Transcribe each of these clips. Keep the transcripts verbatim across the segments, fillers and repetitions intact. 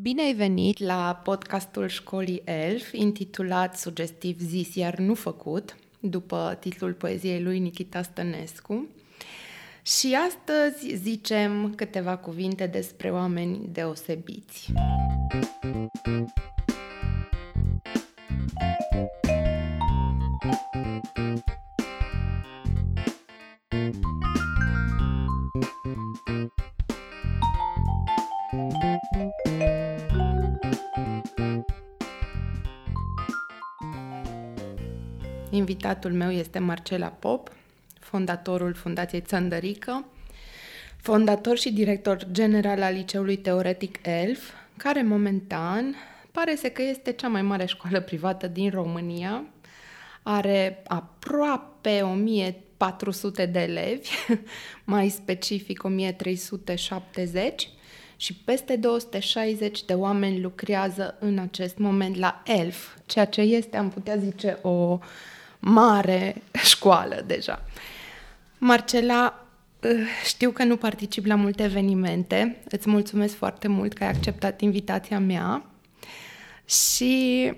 Bine ai venit la podcastul Școlii Elf, intitulat sugestiv Zis Iar Nu Făcut, după titlul poeziei lui Nichita Stănescu. Și astăzi zicem câteva cuvinte despre oameni deosebiți. Invitatul meu este Marcela Pop, fondatorul Fundației Țăndărică, fondator și director general al Liceului Teoretic E L F, care momentan pare să că este cea mai mare școală privată din România, are aproape o mie patru sute de elevi, mai specific o mie trei sute șaptezeci, și peste două sute șaizeci de oameni lucrează în acest moment la E L F, ceea ce este, am putea zice, o mare școală deja. Marcela, știu că nu particip la multe evenimente, îți mulțumesc foarte mult că ai acceptat invitația mea și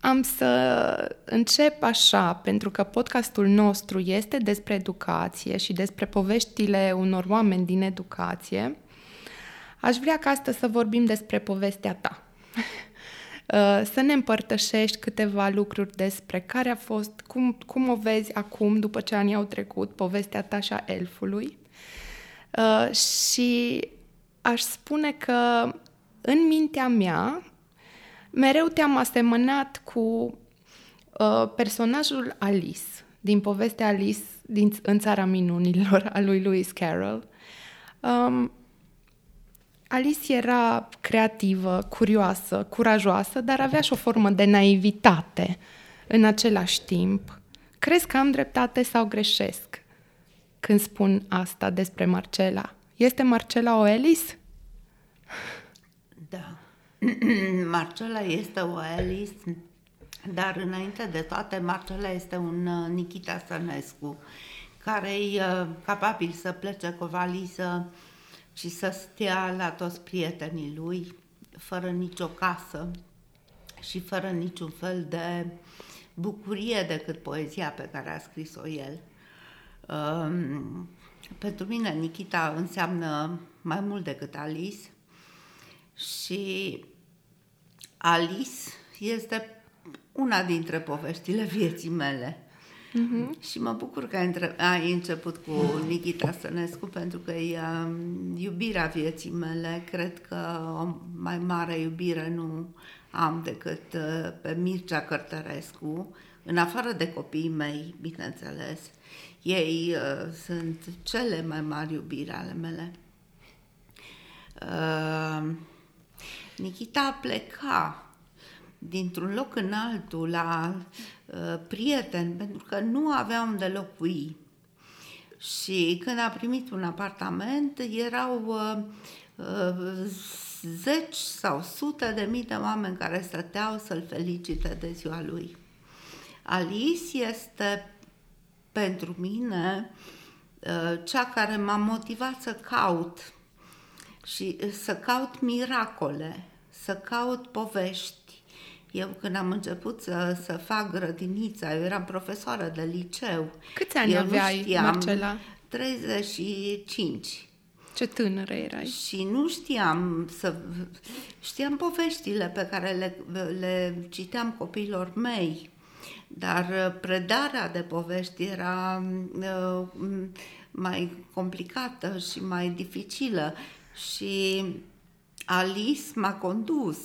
am să încep așa, pentru că podcastul nostru este despre educație și despre poveștile unor oameni din educație. Aș vrea ca astăzi să vorbim despre povestea ta. Să ne împărtășești câteva lucruri despre care a fost, cum, cum o vezi acum, după ce anii au trecut, povestea ta și a elfului. Uh, și aș spune că, în mintea mea, mereu te-am asemănat cu uh, personajul Alice, din povestea Alice din, în Țara Minunilor, a lui Lewis Carroll. Um, Alice era creativă, curioasă, curajoasă, dar avea și o formă de naivitate în același timp. Crezi că am dreptate sau greșesc când spun asta despre Marcela? Este Marcela o Alice? Da. Marcela este o Alice, dar înainte de toate, Marcela este un Nichita Stănescu, care e capabil să plece cu o valiză și să stea la toți prietenii lui, fără nicio casă și fără niciun fel de bucurie decât poezia pe care a scris-o el. Um, pentru mine Nichita înseamnă mai mult decât Alice și Alice este una dintre poveștile vieții mele. Uhum. Și mă bucur că ai început cu Nichita Stănescu, pentru că e iubirea vieții mele. Cred că o mai mare iubire nu am decât pe Mircea Cărtărescu, în afară de copiii mei, bineînțeles. Ei uh, sunt cele mai mari iubiri ale mele. Uh, Nichita pleca dintr-un loc în altul, la uh, prieteni, pentru că nu aveam deloc cui. Și când a primit un apartament, erau uh, uh, zeci sau sute de mii de oameni care stăteau să-l felicite de ziua lui. Alice este pentru mine uh, cea care m-a motivat să caut și uh, să caut miracole, să caut povești. Eu când am început să, să fac grădinița, eu eram profesoară de liceu. Câți ani eu aveai, nu știam, Marcela? treizeci și cinci. Ce tânără erai. Și nu știam să... Știam poveștile pe care le, le citeam copiilor mei, dar predarea de povești era uh, mai complicată și mai dificilă. Și Alice m-a condus.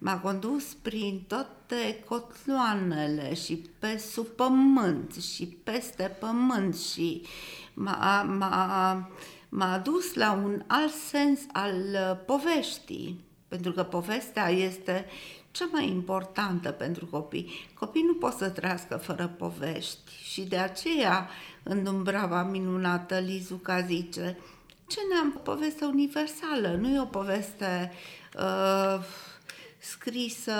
M-a condus prin toate cotloanele și pe sub pământ și peste pământ și m-a, m-a, m-a adus la un alt sens al poveștii, pentru că povestea este cea mai importantă pentru copii. Copiii nu pot să trăiască fără povești și de aceea, în Dumbrava Minunată, Lizuca zice: ce ne-am poveste universală, nu e o poveste... Uh, scrisă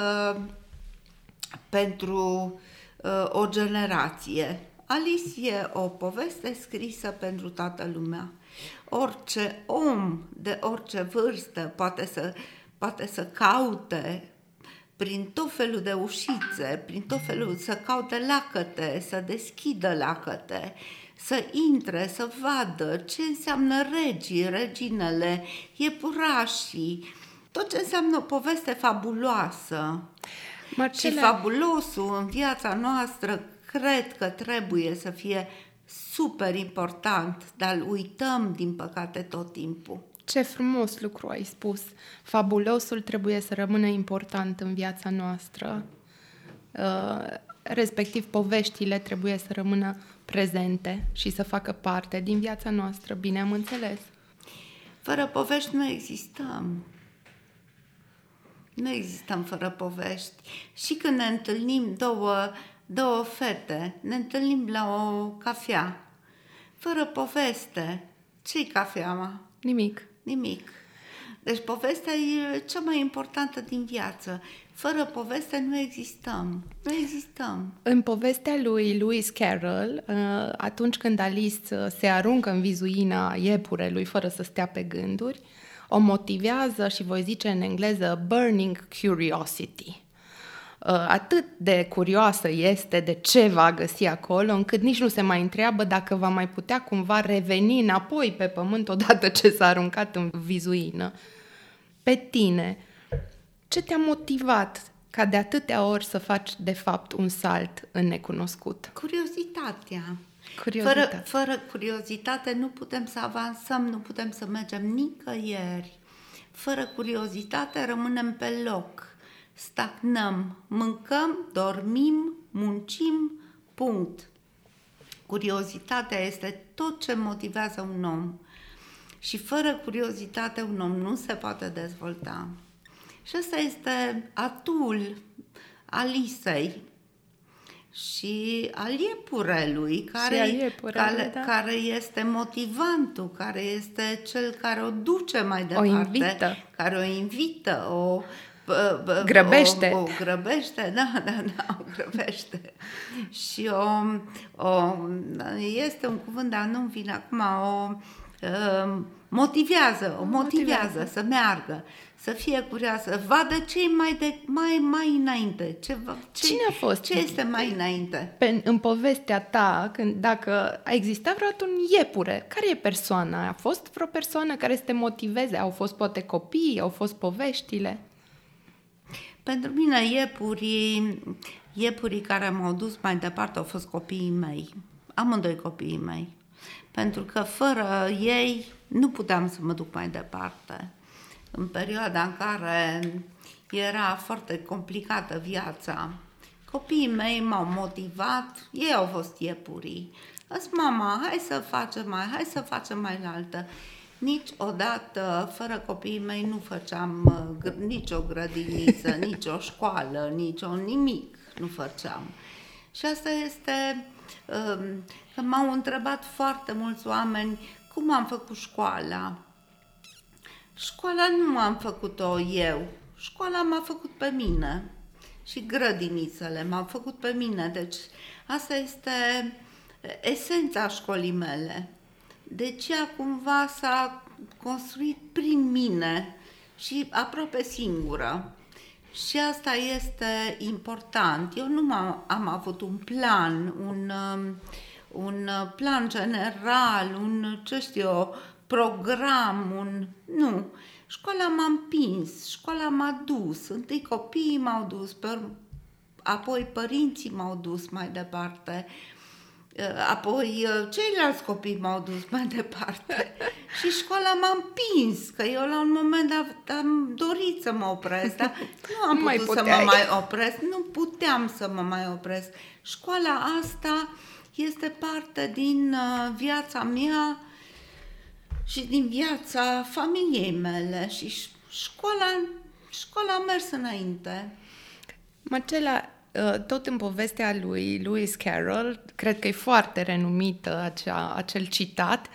pentru uh, o generație. Alice e o poveste scrisă pentru toată lumea. Orice om de orice vârstă poate să poate să caute prin tot felul de ușițe, prin tot felul, să caute lacăte, să deschidă lacăte, să intre, să vadă ce înseamnă regii, reginele, iepurașii, tot ce înseamnă o poveste fabuloasă. Marcela... Și fabulosul în viața noastră cred că trebuie să fie super important, dar îl uităm, din păcate, tot timpul. Ce frumos lucru ai spus! Fabulosul trebuie să rămână important în viața noastră. Respectiv, poveștile trebuie să rămână prezente și să facă parte din viața noastră. Bine am înțeles? Fără povești nu existăm. Nu existăm fără povești. Și când ne întâlnim două, două fete, ne întâlnim la o cafea. Fără poveste. Ce-i cafea, mă? Nimic. Nimic. Deci povestea e cea mai importantă din viață. Fără poveste nu existăm. Nu existăm. În povestea lui Lewis Carroll, atunci când Alice se aruncă în vizuina iepurelui fără să stea pe gânduri, o motivează și voi zice în engleză burning curiosity. Atât de curioasă este de ce va găsi acolo, încât nici nu se mai întreabă dacă va mai putea cumva reveni înapoi pe pământ odată ce s-a aruncat în vizuină. Pe tine, ce te-a motivat ca de atâtea ori să faci de fapt un salt în necunoscut? Curiozitatea. Curiozitate. Fără, fără curiozitate nu putem să avansăm, nu putem să mergem nicăieri. Fără curiozitate rămânem pe loc. Stagnăm, mâncăm, dormim, muncim, punct. Curiozitatea este tot ce motivează un om. Și fără curiozitate un om nu se poate dezvolta. Și ăsta este atul Alisei și al iepurelui, care, iepurelui care, da. care este motivantul, care este cel care o duce mai departe, o invită. care o invită, o grăbește. O, o grăbește, da, da, da, o grăbește. Și o, o, este un cuvânt, dar nu-mi vine acum, o motivează, o motivează, motivează să meargă, să fie curioasă, vadă ce e mai, de, mai, mai înainte. Ce, ce, Cine a fost? Ce este mai înainte? Pe, în povestea ta, când, dacă a existat vreodată un iepure, care e persoana? A fost vreo persoană care să te motiveze? Au fost poate copii? Au fost poveștile? Pentru mine, iepurii, iepurii care m-au dus mai departe au fost copiii mei. Amândoi copiii mei. Pentru că fără ei nu puteam să mă duc mai departe. În perioada în care era foarte complicată viața, copiii mei m-au motivat, ei au fost iepurii. Îs mama, hai să facem mai, hai să facem mai înaltă. Niciodată, fără copiii mei, nu făceam gr- nicio grădiniță, nicio școală, nicio nimic nu făceam. Și asta este că m-au întrebat foarte mulți oameni cum am făcut școala. Școala nu am făcut-o eu, școala m-a făcut pe mine și grădinițele m-au făcut pe mine. Deci asta este esența școlii mele. Deci ea cumva s-a construit prin mine și aproape singură. Și asta este important. Eu nu am avut un plan, un, un plan general, un, ce știu eu, program, un... Nu. Școala m-a împins, școala m-a dus. Întâi copiii m-au dus, apoi părinții m-au dus mai departe. Apoi ceilalți copii m-au dus mai departe și școala m-a împins, că eu la un moment dat am dorit să mă opresc, dar nu am nu putut să mă mai opresc, nu puteam să mă mai opresc. Școala asta este parte din viața mea și din viața familiei mele și școala, școala a mers înainte. Marcela, tot în povestea lui Lewis Carroll, cred că e foarte renumită acea, acel citat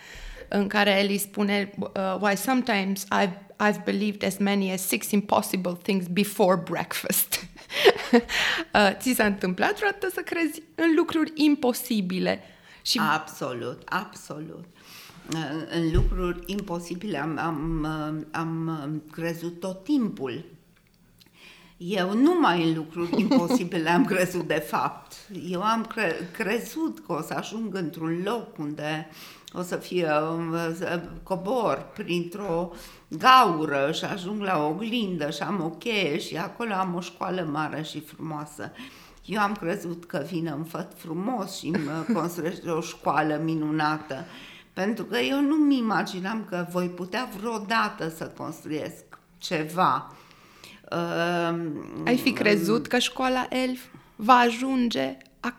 în care el îi spune Why sometimes I've, I've believed as many as six impossible things before breakfast. Ți s-a întâmplat vreodată să crezi în lucruri imposibile? Și... Absolut, absolut. în lucruri imposibile. Am, am, am crezut tot timpul. Eu numai în lucruri imposibile am crezut, de fapt. Eu am cre- crezut că o să ajung într-un loc unde o să fie, să cobor printr-o gaură și ajung la o oglindă și am o cheie și acolo am o școală mare și frumoasă. Eu am crezut că vin, îmi fac frumos și îmi construiesc o școală minunată, pentru că eu nu mi imaginam că voi putea vreodată să construiesc ceva. Ai fi crezut că școala ELF va ajunge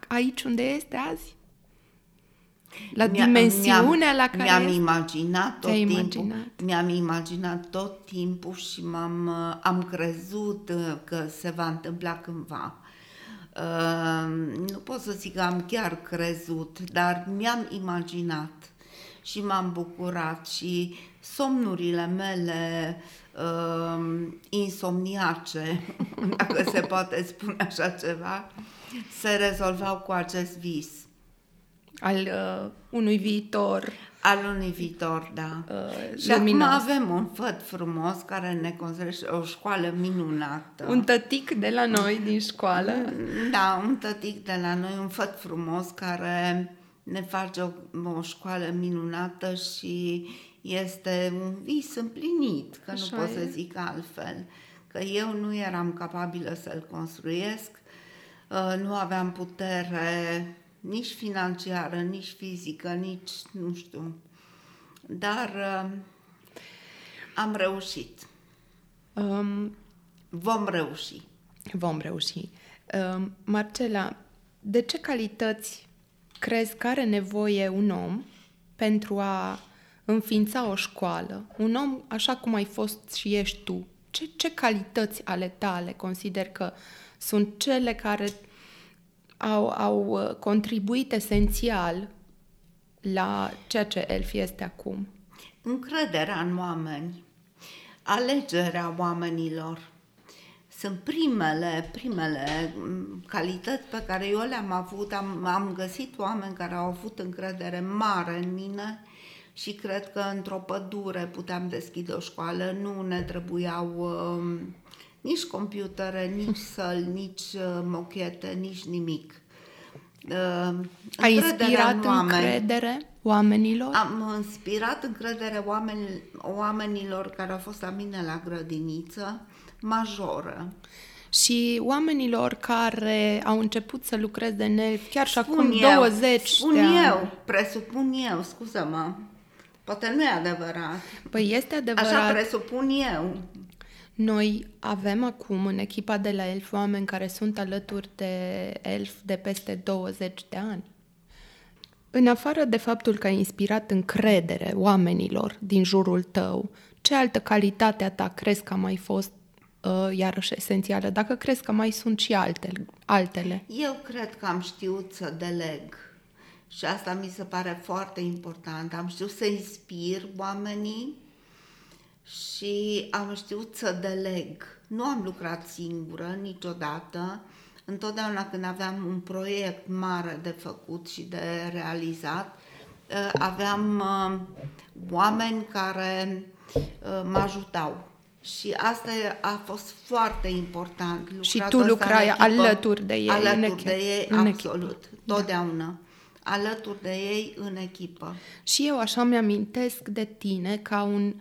aici unde este azi? La dimensiunea mi-am, la care... Mi-am imaginat tot timpul. Imaginat. Mi-am imaginat tot timpul și m-am, am crezut că se va întâmpla cândva. Uh, nu pot să zic că am chiar crezut, dar mi-am imaginat și m-am bucurat și somnurile mele uh, insomniace, dacă se poate spune așa ceva, se rezolvau cu acest vis. Al uh, unui viitor. Al unui viitor, da. Uh, și luminos. Acum avem un făt frumos care ne construiește o școală minunată. Un tătic de la noi din școală. Da, un tătic de la noi, un făt frumos care ne face o, o școală minunată și este un vis împlinit, că așa nu pot e. să zic altfel. Că eu nu eram capabilă să-l construiesc, uh, nu aveam putere... Nici financiară, nici fizică, nici, nu știu. Dar uh, am reușit. Um, vom reuși. Vom reuși. Uh, Marcela, de ce calități crezi că are nevoie un om pentru a înființa o școală? Un om așa cum ai fost și ești tu. Ce, ce calități ale tale consider că sunt cele care... Au, au contribuit esențial la ceea ce ELF este acum? Încrederea în oameni, alegerea oamenilor. Sunt primele, primele calități pe care eu le-am avut. Am, am găsit oameni care au avut încredere mare în mine și cred că într-o pădure puteam deschide o școală. Nu ne trebuiau... Uh, Nici computere, nici săli, nici mochete, nici nimic. Ai inspirat încredere oamenilor? Am inspirat încredere oameni, oamenilor care au fost la mine la grădiniță, majoră. Și oamenilor care au început să lucreze în ELF chiar și acum douăzeci de ani. Spun eu, presupun eu, scuză-mă, poate nu e adevărat. Păi este adevărat. Așa presupun eu. Noi avem acum în echipa de la ELF oameni care sunt alături de ELF de peste douăzeci de ani. În afară de faptul că ai inspirat încredere oamenilor din jurul tău, ce altă calitate a ta crezi că a mai fost uh, iarăși esențială? Dacă crezi că mai sunt și altele, altele? Eu cred că am știut să deleg și asta mi se pare foarte important. Am știut să inspir oamenii și am știut să deleg. Nu am lucrat singură niciodată. Întotdeauna când aveam un proiect mare de făcut și de realizat, aveam oameni care mă ajutau. Și asta a fost foarte important. Lucratul și tu lucrai alături de ei. Alături de ei, absolut. Totdeauna. Alături de ei, în echipă. Și eu așa mi-amintesc de tine ca un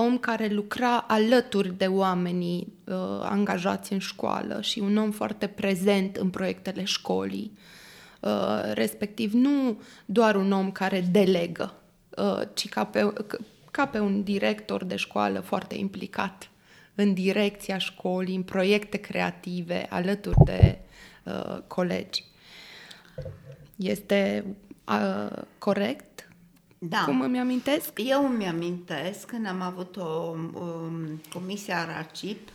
om care lucra alături de oamenii uh, angajați în școală și un om foarte prezent în proiectele școlii, uh, respectiv nu doar un om care delegă, uh, ci ca pe, ca pe un director de școală foarte implicat în direcția școlii, în proiecte creative, alături de uh, colegi. Este uh, corect? Da. Cum îmi amintesc? Eu îmi amintesc când am avut o, o comisie ARACIP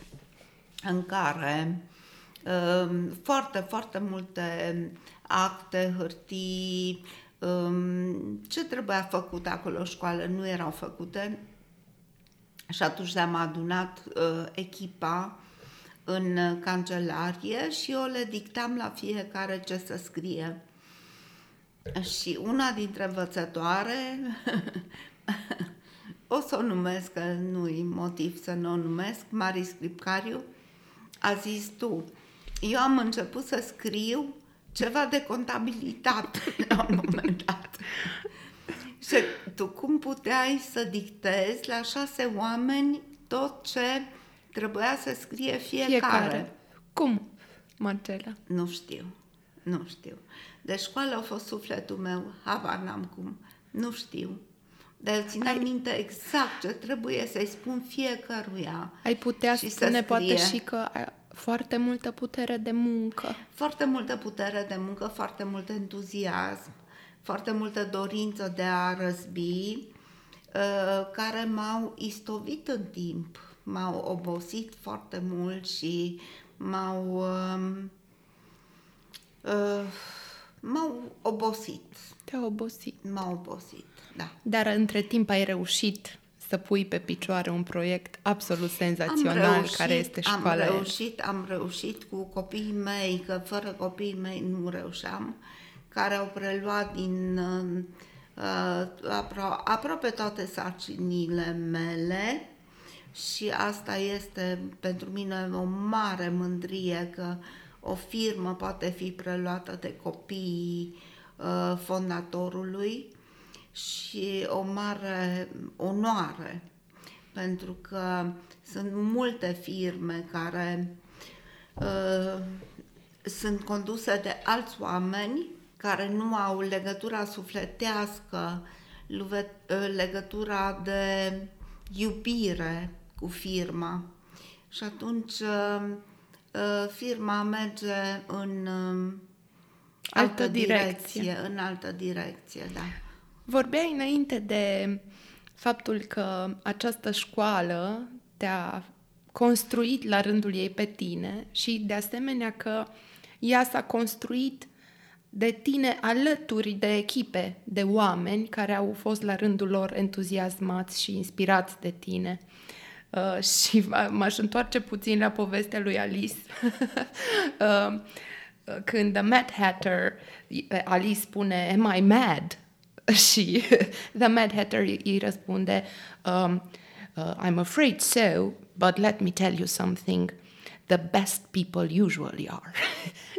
în care um, foarte, foarte multe acte, hârtii, um, ce trebuia făcut acolo în școală, nu erau făcute și atunci le-am adunat uh, echipa în cancelarie și eu le dictam la fiecare ce să scrie. Și una dintre învățătoare, o să o numesc, că nu-i motiv să nu o numesc, Marie Scripcariu, a zis: tu, eu am început să scriu ceva de contabilitate la un moment dat. Și tu cum puteai să dictezi la șase oameni tot ce trebuia să scrie fiecare? fiecare. Cum, Marcela? Nu știu, nu știu. De școală a fost sufletul meu, habar n-am cum, nu știu. Dar eu țineam Ai... minte exact ce trebuie să-i spun fiecăruia. Ai putea și spune să poate și că foarte multă putere de muncă. Foarte multă putere de muncă, foarte mult entuziasm, foarte multă dorință de a răzbi, care m-au istovit în timp, m-au obosit foarte mult și m-au, m-au obosit. Te-au obosit. M-au obosit, da. Dar între timp ai reușit să pui pe picioare un proiect absolut senzațional, am reușit, care este școala. Am reușit, am reușit cu copiii mei, că fără copiii mei nu reușeam, care au preluat din uh, apro- aproape toate sarcinile mele și asta este pentru mine o mare mândrie, că o firmă poate fi preluată de copiii uh, fondatorului și o mare onoare, pentru că sunt multe firme care uh, sunt conduse de alți oameni care nu au legătura sufletească, legătura de iubire cu firma. Și atunci firma merge în altă direcție. direcție, în altă direcție, da. Vorbeai înainte de faptul că această școală te-a construit la rândul ei pe tine și de asemenea că ea s-a construit de tine alături de echipe, de oameni care au fost la rândul lor entuziasmați și inspirați de tine. Uh, și m-aș întoarce puțin la povestea lui Alice. uh, când the Mad Hatter, Alice spune, am I mad? Și the Mad Hatter îi răspunde, um, uh, I'm afraid so, but let me tell you something. The best people usually are.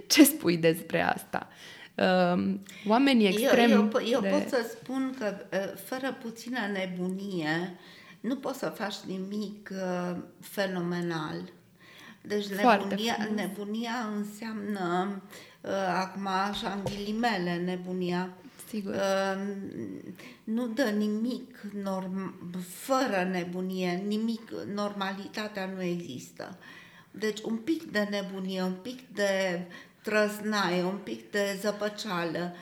Ce spui despre asta? Oamenii extrem Eu, eu, eu de... pot să spun că fără puțină nebunie nu poți să faci nimic uh, fenomenal. Deci nebunia, nebunia înseamnă uh, acum așa în ghilimele nebunia. Sigur. Uh, nu dă nimic norm- fără nebunie, nimic, normalitatea nu există. Deci un pic de nebunie, un pic de trăznaie, un pic de zăpăceală,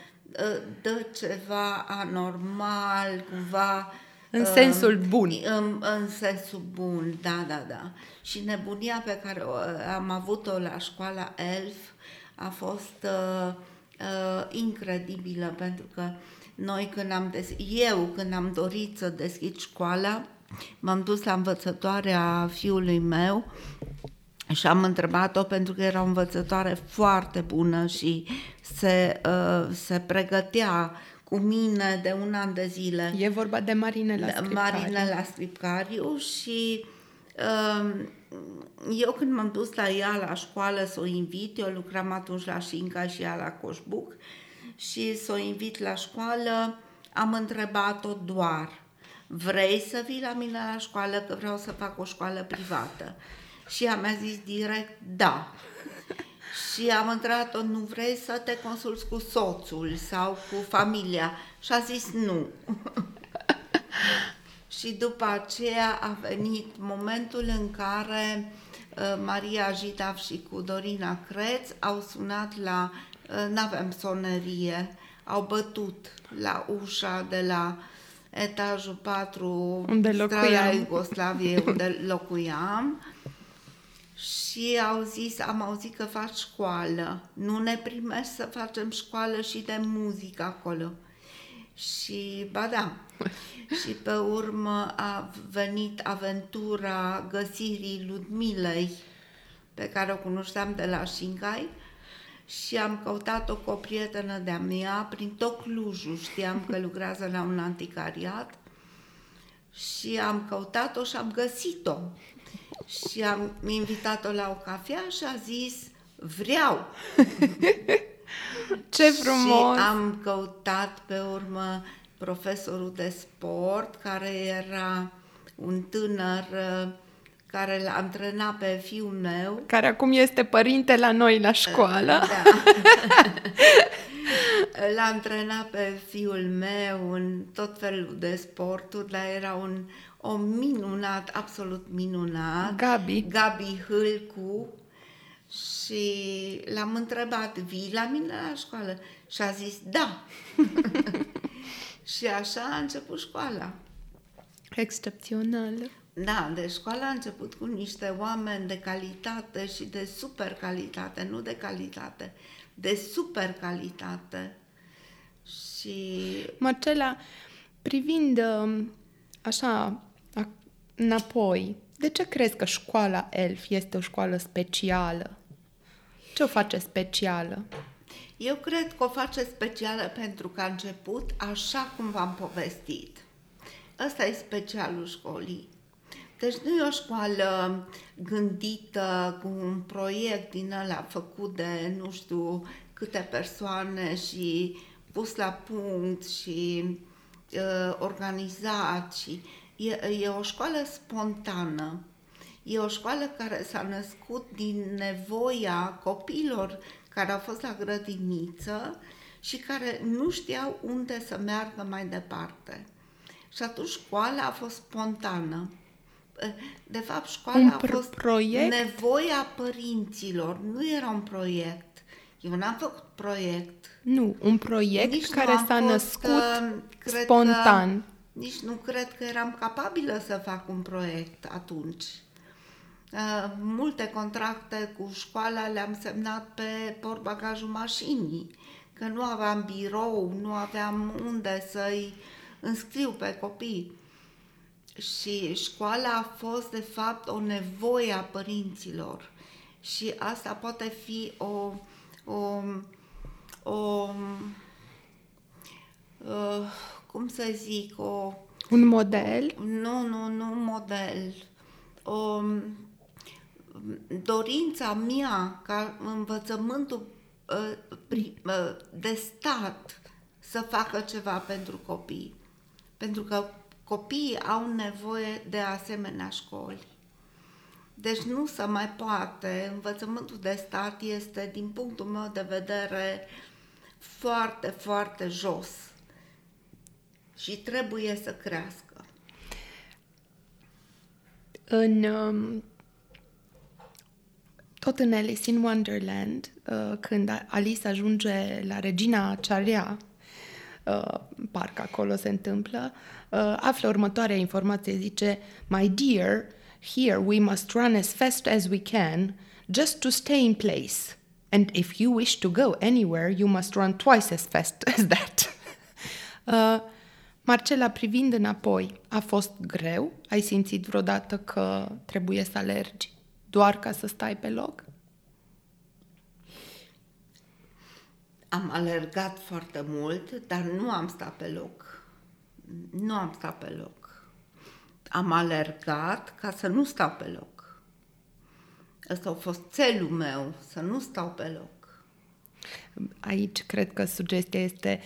dă ceva anormal, cumva... În sensul um, bun. În, în sensul bun, da, da, da. Și nebunia pe care am avut-o la școala E L F a fost uh, uh, incredibilă, pentru că noi când am des- eu când am dorit să deschid școala, m-am dus la învățătoarea fiului meu și am întrebat-o, pentru că era o învățătoare foarte bună și se, uh, se pregătea cu mine de un an de zile. E vorba de Marinela Scripcariu. Marinela Scripcariu și uh, eu când m-am dus la ea la școală să o invit, eu lucram atunci la Șinca și ea la Coșbuc, și să o invit la școală, am întrebat-o doar: vrei să vii la mine la școală, că vreau să fac o școală privată? Și ea mi-a zis direct da. Și am întrebat-o: nu vrei să te consulți cu soțul sau cu familia? Și a zis nu. Și după aceea a venit momentul în care uh, Maria Jitav și cu Dorina Creț au sunat la... Uh, n-aveam sonerie. Au bătut la ușa de la etajul patru, strada Iugoslaviei, unde locuiam. Și au zis, am auzit că faci școală, nu ne primești să facem școală și de muzică acolo? Și, ba da, și pe urmă a venit aventura găsirii Ludmilei, pe care o cunoșteam de la Șingai, și am căutat-o cu o prietenă de-a mea prin tot Clujul, știam că lucrează la un anticariat și am căutat-o și am găsit-o și am invitat-o la o cafea și a zis vreau. Ce frumos! Și am căutat pe urmă profesorul de sport, care era un tânăr care l-a antrenat pe fiul meu. Care acum este părinte la noi la școală. Da. L-a antrenat pe fiul meu în tot felul de sporturi, dar era un om minunat, absolut minunat. Gabi. Gabi Hâlcu. Și l-am întrebat, vii la mine la școală? Și a zis, da. Și așa a început școala. Excepțional. Da, deci școala a început cu niște oameni de calitate și de super calitate, nu de calitate, de super calitate. Și... Marcela, privind așa înapoi, de ce crezi că școala E L F este o școală specială? Ce o face specială? Eu cred că o face specială pentru că a început așa cum v-am povestit. Ăsta e specialul școlii. Deci nu e o școală gândită cu un proiect din ăla făcut de nu știu câte persoane și pus la punct și uh, organizat. Și e, e o școală spontană. E o școală care s-a născut din nevoia copiilor care au fost la grădiniță și care nu știau unde să meargă mai departe. Și atunci școala a fost spontană. De fapt, școala a fost proiect? Nevoia părinților. Nu era un proiect. Eu n-am făcut proiect. Nu, un proiect nici care s-a fost, născut cred spontan. Că, nici nu cred că eram capabilă să fac un proiect atunci. Multe contracte cu școala le-am semnat pe portbagajul mașinii, că nu aveam birou, nu aveam unde să-i înscriu pe copii. Și școala a fost, de fapt, o nevoie a părinților. Și asta poate fi o... o, o uh, cum să zic? O, un model? Nu, nu, nu un model. O dorința mea ca învățământul uh, pri, uh, de stat să facă ceva pentru copii. Pentru că copiii au nevoie de asemenea școli. Deci nu se mai poate. Învățământul de stat este, din punctul meu de vedere, foarte, foarte jos. Și trebuie să crească. În, um, tot în Alice in Wonderland, uh, când Alice ajunge la regina Cearea, Uh, parcă acolo se întâmplă, uh, află următoarea informație, zice: My dear, here we must run as fast as we can just to stay in place. And if you wish to go anywhere, you must run twice as fast as that. Uh, Marcela, privind înapoi, a fost greu? Ai simțit vreodată că trebuie să alergi doar ca să stai pe loc? Am alergat foarte mult, dar nu am stat pe loc. Nu am stat pe loc. Am alergat ca să nu stau pe loc. Ăsta a fost țelul meu, să nu stau pe loc. Aici cred că sugestia este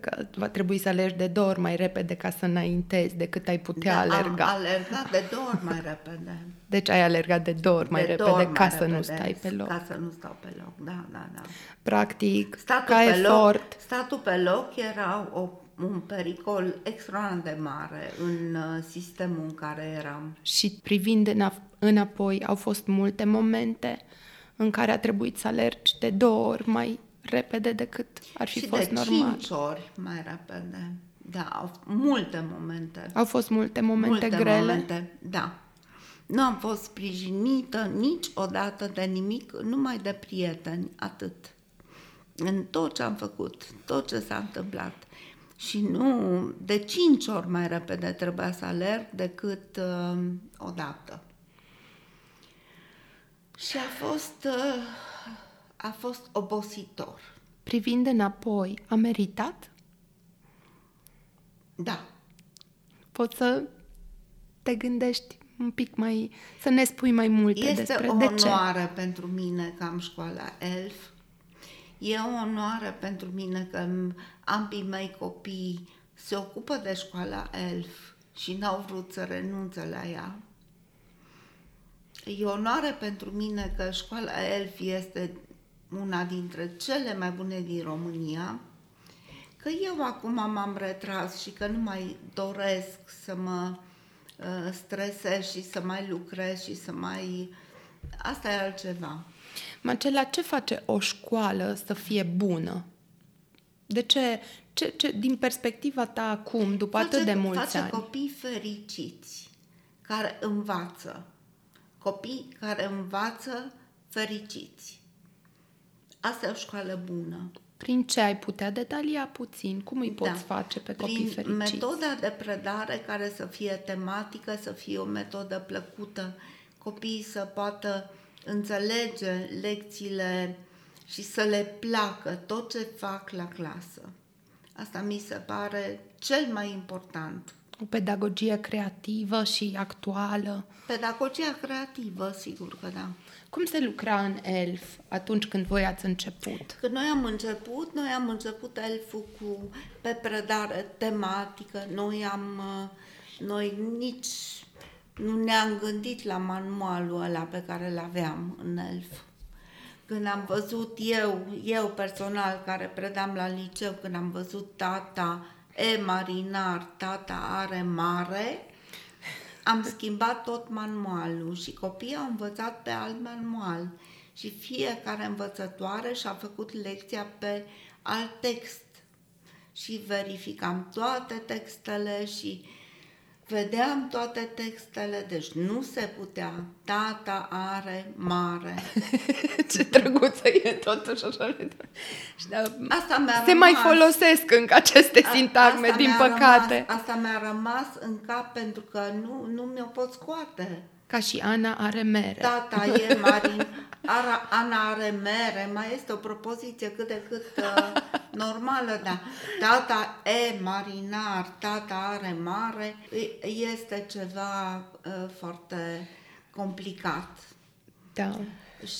că va trebui să alergi de două ori mai repede ca să înaintezi decât ai putea da, alerga. Am alergat de două ori mai repede. Deci ai alergat de două ori mai de repede ori mai ca repede, să nu stai pe loc. Ca să nu stau pe loc, da, da, da. Practic, statul ca pe efort. Loc, statul pe loc era o, un pericol extraordinar de mare în sistemul în care eram. Și privind înapoi, au fost multe momente în care a trebuit să alergi de două ori mai repede decât ar fi și fost normal. Și de cinci ori mai repede. Da, au multe momente. Au fost multe momente multe grele? Momente, da. Nu am fost sprijinită niciodată de nimic, numai de prieteni, atât. În tot ce am făcut, tot ce s-a întâmplat. Și nu, de cinci ori mai repede trebuia să alerg decât uh, odată. Și a fost... Uh, a fost obositor. Privind înapoi, a meritat? Da. Poți să te gândești un pic mai... să ne spui mai multe este despre... Este o onoare pentru mine că am școala E L F. E o onoare pentru mine că ambii mei copii se ocupă de școala E L F și n-au vrut să renunțe la ea. E onoare pentru mine că școala E L F este una dintre cele mai bune din România, că eu acum m-am retras și că nu mai doresc să mă uh, stresez și să mai lucrez și să mai... Asta e altceva. Marcela, ce face o școală să fie bună? De ce, ce, ce din perspectiva ta acum, după face, atât de mulți face ani? Face copii fericiți, care învață. Copii care învață fericiți. Asta e o școală bună. Prin ce ai putea detalia puțin? Cum îi poți da. face pe copii prin fericiți? Prin metoda de predare care să fie tematică, să fie o metodă plăcută, copiii să poată înțelege lecțiile și să le placă tot ce fac la clasă. Asta mi se pare cel mai important. O pedagogie creativă și actuală. Pedagogia creativă, sigur că da. Cum se lucra în E L F atunci când voi ați început? Când noi am început, noi am început E L F-ul cu, pe predare tematică. Noi am, noi nici nu ne-am gândit la manualul ăla pe care l-aveam în E L F. Când am văzut eu, eu personal, care predam la liceu, când am văzut tata e marinar, tata are mare, am schimbat tot manualul și copiii au învățat pe alt manual și fiecare învățătoare și-a făcut lecția pe alt text și verificam toate textele și vedeam toate textele, deci nu se putea. Tata are mare. Ce drăguță e totuși așa. Asta mi-a se rămas. Mai folosesc încă aceste sintagme, asta din păcate. Rămas, asta mi-a rămas în cap pentru că nu, nu mi-o pot scoate. Ca și Ana are mere. Tata e marin. Ara, Ana are mere. Mai este o propoziție cât de cât uh, normală, dar tata e marinar, tata are mare. Este ceva uh, foarte complicat. Da.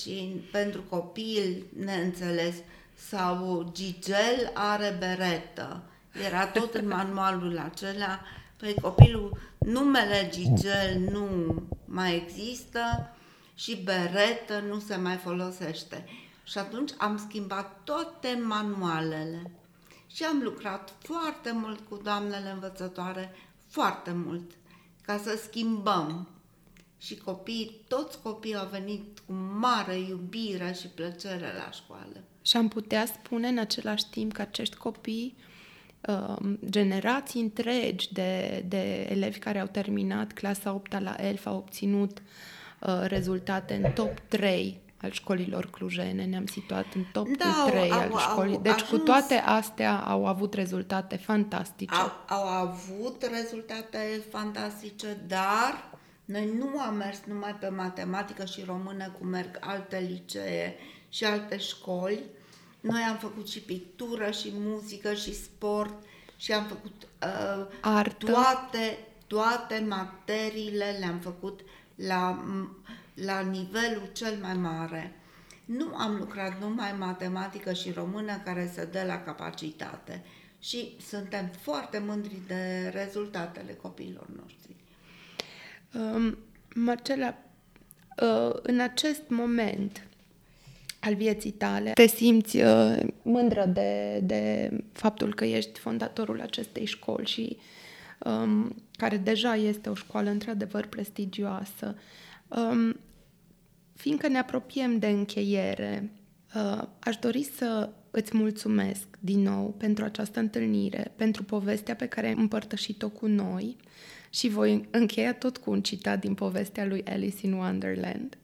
Și pentru copil, neînțeles, sau Gigel are beretă. Era tot în manualul acela. Păi copilul, numele Gigel nu mai există și beretă nu se mai folosește. Și atunci am schimbat toate manualele și am lucrat foarte mult cu doamnele învățătoare, foarte mult, ca să schimbăm. Și copiii, toți copiii au venit cu mare iubire și plăcere la școală. Și am putea spune în același timp că acești copii, generații întregi de, de elevi care au terminat clasa a opta la E L F au obținut uh, rezultate în top trei al școlilor clujene. Ne-am situat în top trei al școlii. Deci cu toate astea au avut rezultate fantastice. Au, au avut rezultate fantastice, dar noi nu am mers numai pe matematică și română, cum merg alte licee și alte școli. Noi am făcut și pictură, și muzică, și sport, și am făcut uh, artă. Toate, toate materiile le-am făcut la, la nivelul cel mai mare. Nu am lucrat numai matematică și română, care se dă la capacitate. Și suntem foarte mândri de rezultatele copiilor noștri. Uh, Marcela, uh, în acest moment al vieții tale, te simți uh, mândră de, de faptul că ești fondatorul acestei școli și um, care deja este o școală într-adevăr prestigioasă. Um, fiindcă ne apropiem de încheiere, uh, aș dori să îți mulțumesc din nou pentru această întâlnire, pentru povestea pe care ai împărtășit-o cu noi și voi încheia tot cu un citat din povestea lui Alice in Wonderland.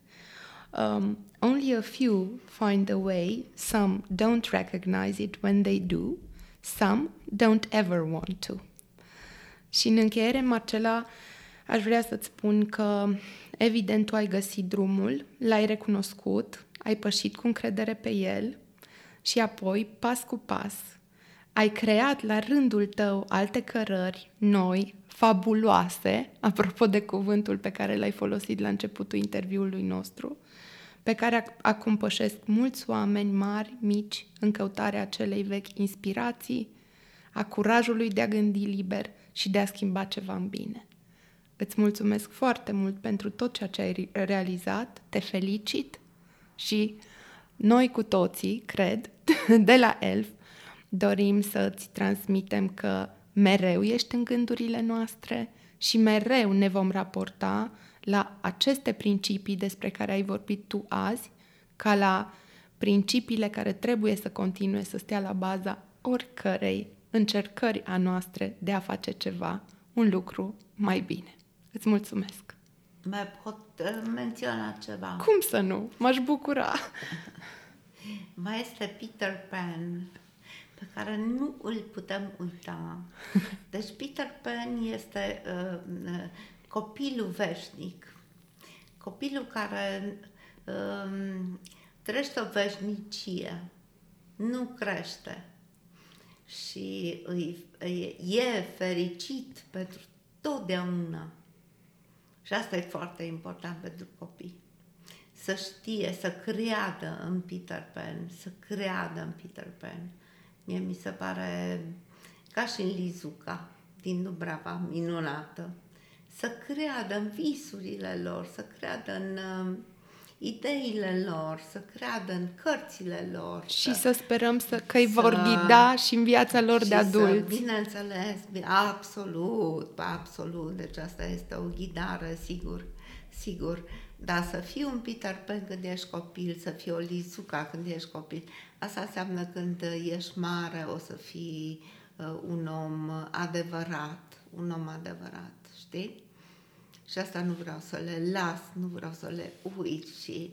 Um, Only a few find a way, some don't recognize it when they do, some don't ever want to. Și în încheiere, Marcela, aș vrea să-ți spun că, evident, tu ai găsit drumul, l-ai recunoscut, ai pășit cu încredere pe el și apoi, pas cu pas, ai creat la rândul tău alte cărări noi, fabuloase, apropo de cuvântul pe care l-ai folosit la începutul interviului nostru, pe care acum pășesc mulți oameni mari, mici, în căutarea acelei vechi inspirații, a curajului de a gândi liber și de a schimba ceva în bine. Îți mulțumesc foarte mult pentru tot ceea ce ai realizat, te felicit și noi cu toții, cred, de la E L F, dorim să-ți transmitem că mereu ești în gândurile noastre și mereu ne vom raporta la aceste principii despre care ai vorbit tu azi, ca la principiile care trebuie să continue să stea la baza oricărei încercări a noastre de a face ceva, un lucru mai bine. Îți mulțumesc! Mai pot menționa ceva? Cum să nu? M-aș bucura! Mai este Peter Pan, pe care nu îl putem uita. Deci Peter Pan este uh, uh, copilul veșnic, copilul care uh, trăiește o veșnicie, nu crește și îi, e fericit pentru totdeauna. Și asta e foarte important pentru copii. Să știe, să creadă în Peter Pan, să creadă în Peter Pan. Mie mi se pare ca și în Lizuca din Dubrava minunată. Să creadă în visurile lor, să creadă în uh, ideile lor, să creadă în cărțile lor. Și să, să sperăm să, că îi vor ghida și în viața lor de adulți. Să, bineînțeles, absolut, absolut. Deci asta este o ghidare, sigur, sigur. Dar să fii un Peter Pan când ești copil, să fii o Lizuca când ești copil, asta înseamnă când ești mare o să fii uh, un om adevărat, un om adevărat. Știi? Și asta nu vreau să le las, nu vreau să le uit și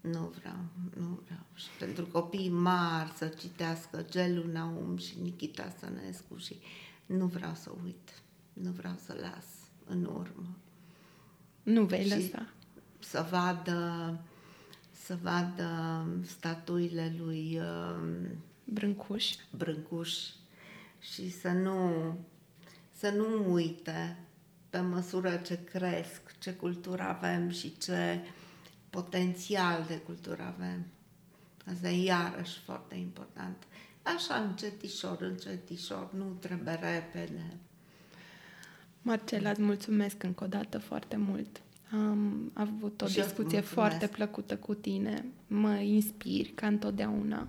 nu vreau, nu vreau. Și pentru copiii mari să citească Gelu Naum și Nichita Stănescu și nu vreau să uit, nu vreau să las în urmă. Nu vei lăsa. Să vadă, să vadă statuile lui uh, Brâncuș. Brâncuș și să nu, să nu uite pe măsură ce cresc, ce cultură avem și ce potențial de cultură avem. Asta e iarăși foarte important. Așa, încetișor, încetișor, nu trebuie repede. Marcela, îți mulțumesc încă o dată foarte mult. Am avut o și discuție foarte plăcută cu tine. Mă inspiri ca întotdeauna.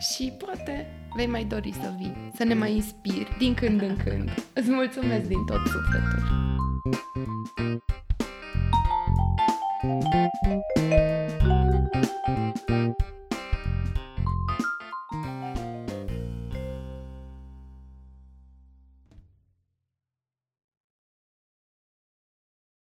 Și poate vei mai dori să vii, să ne mai inspiri din când în când. Îți mulțumesc din tot sufletul!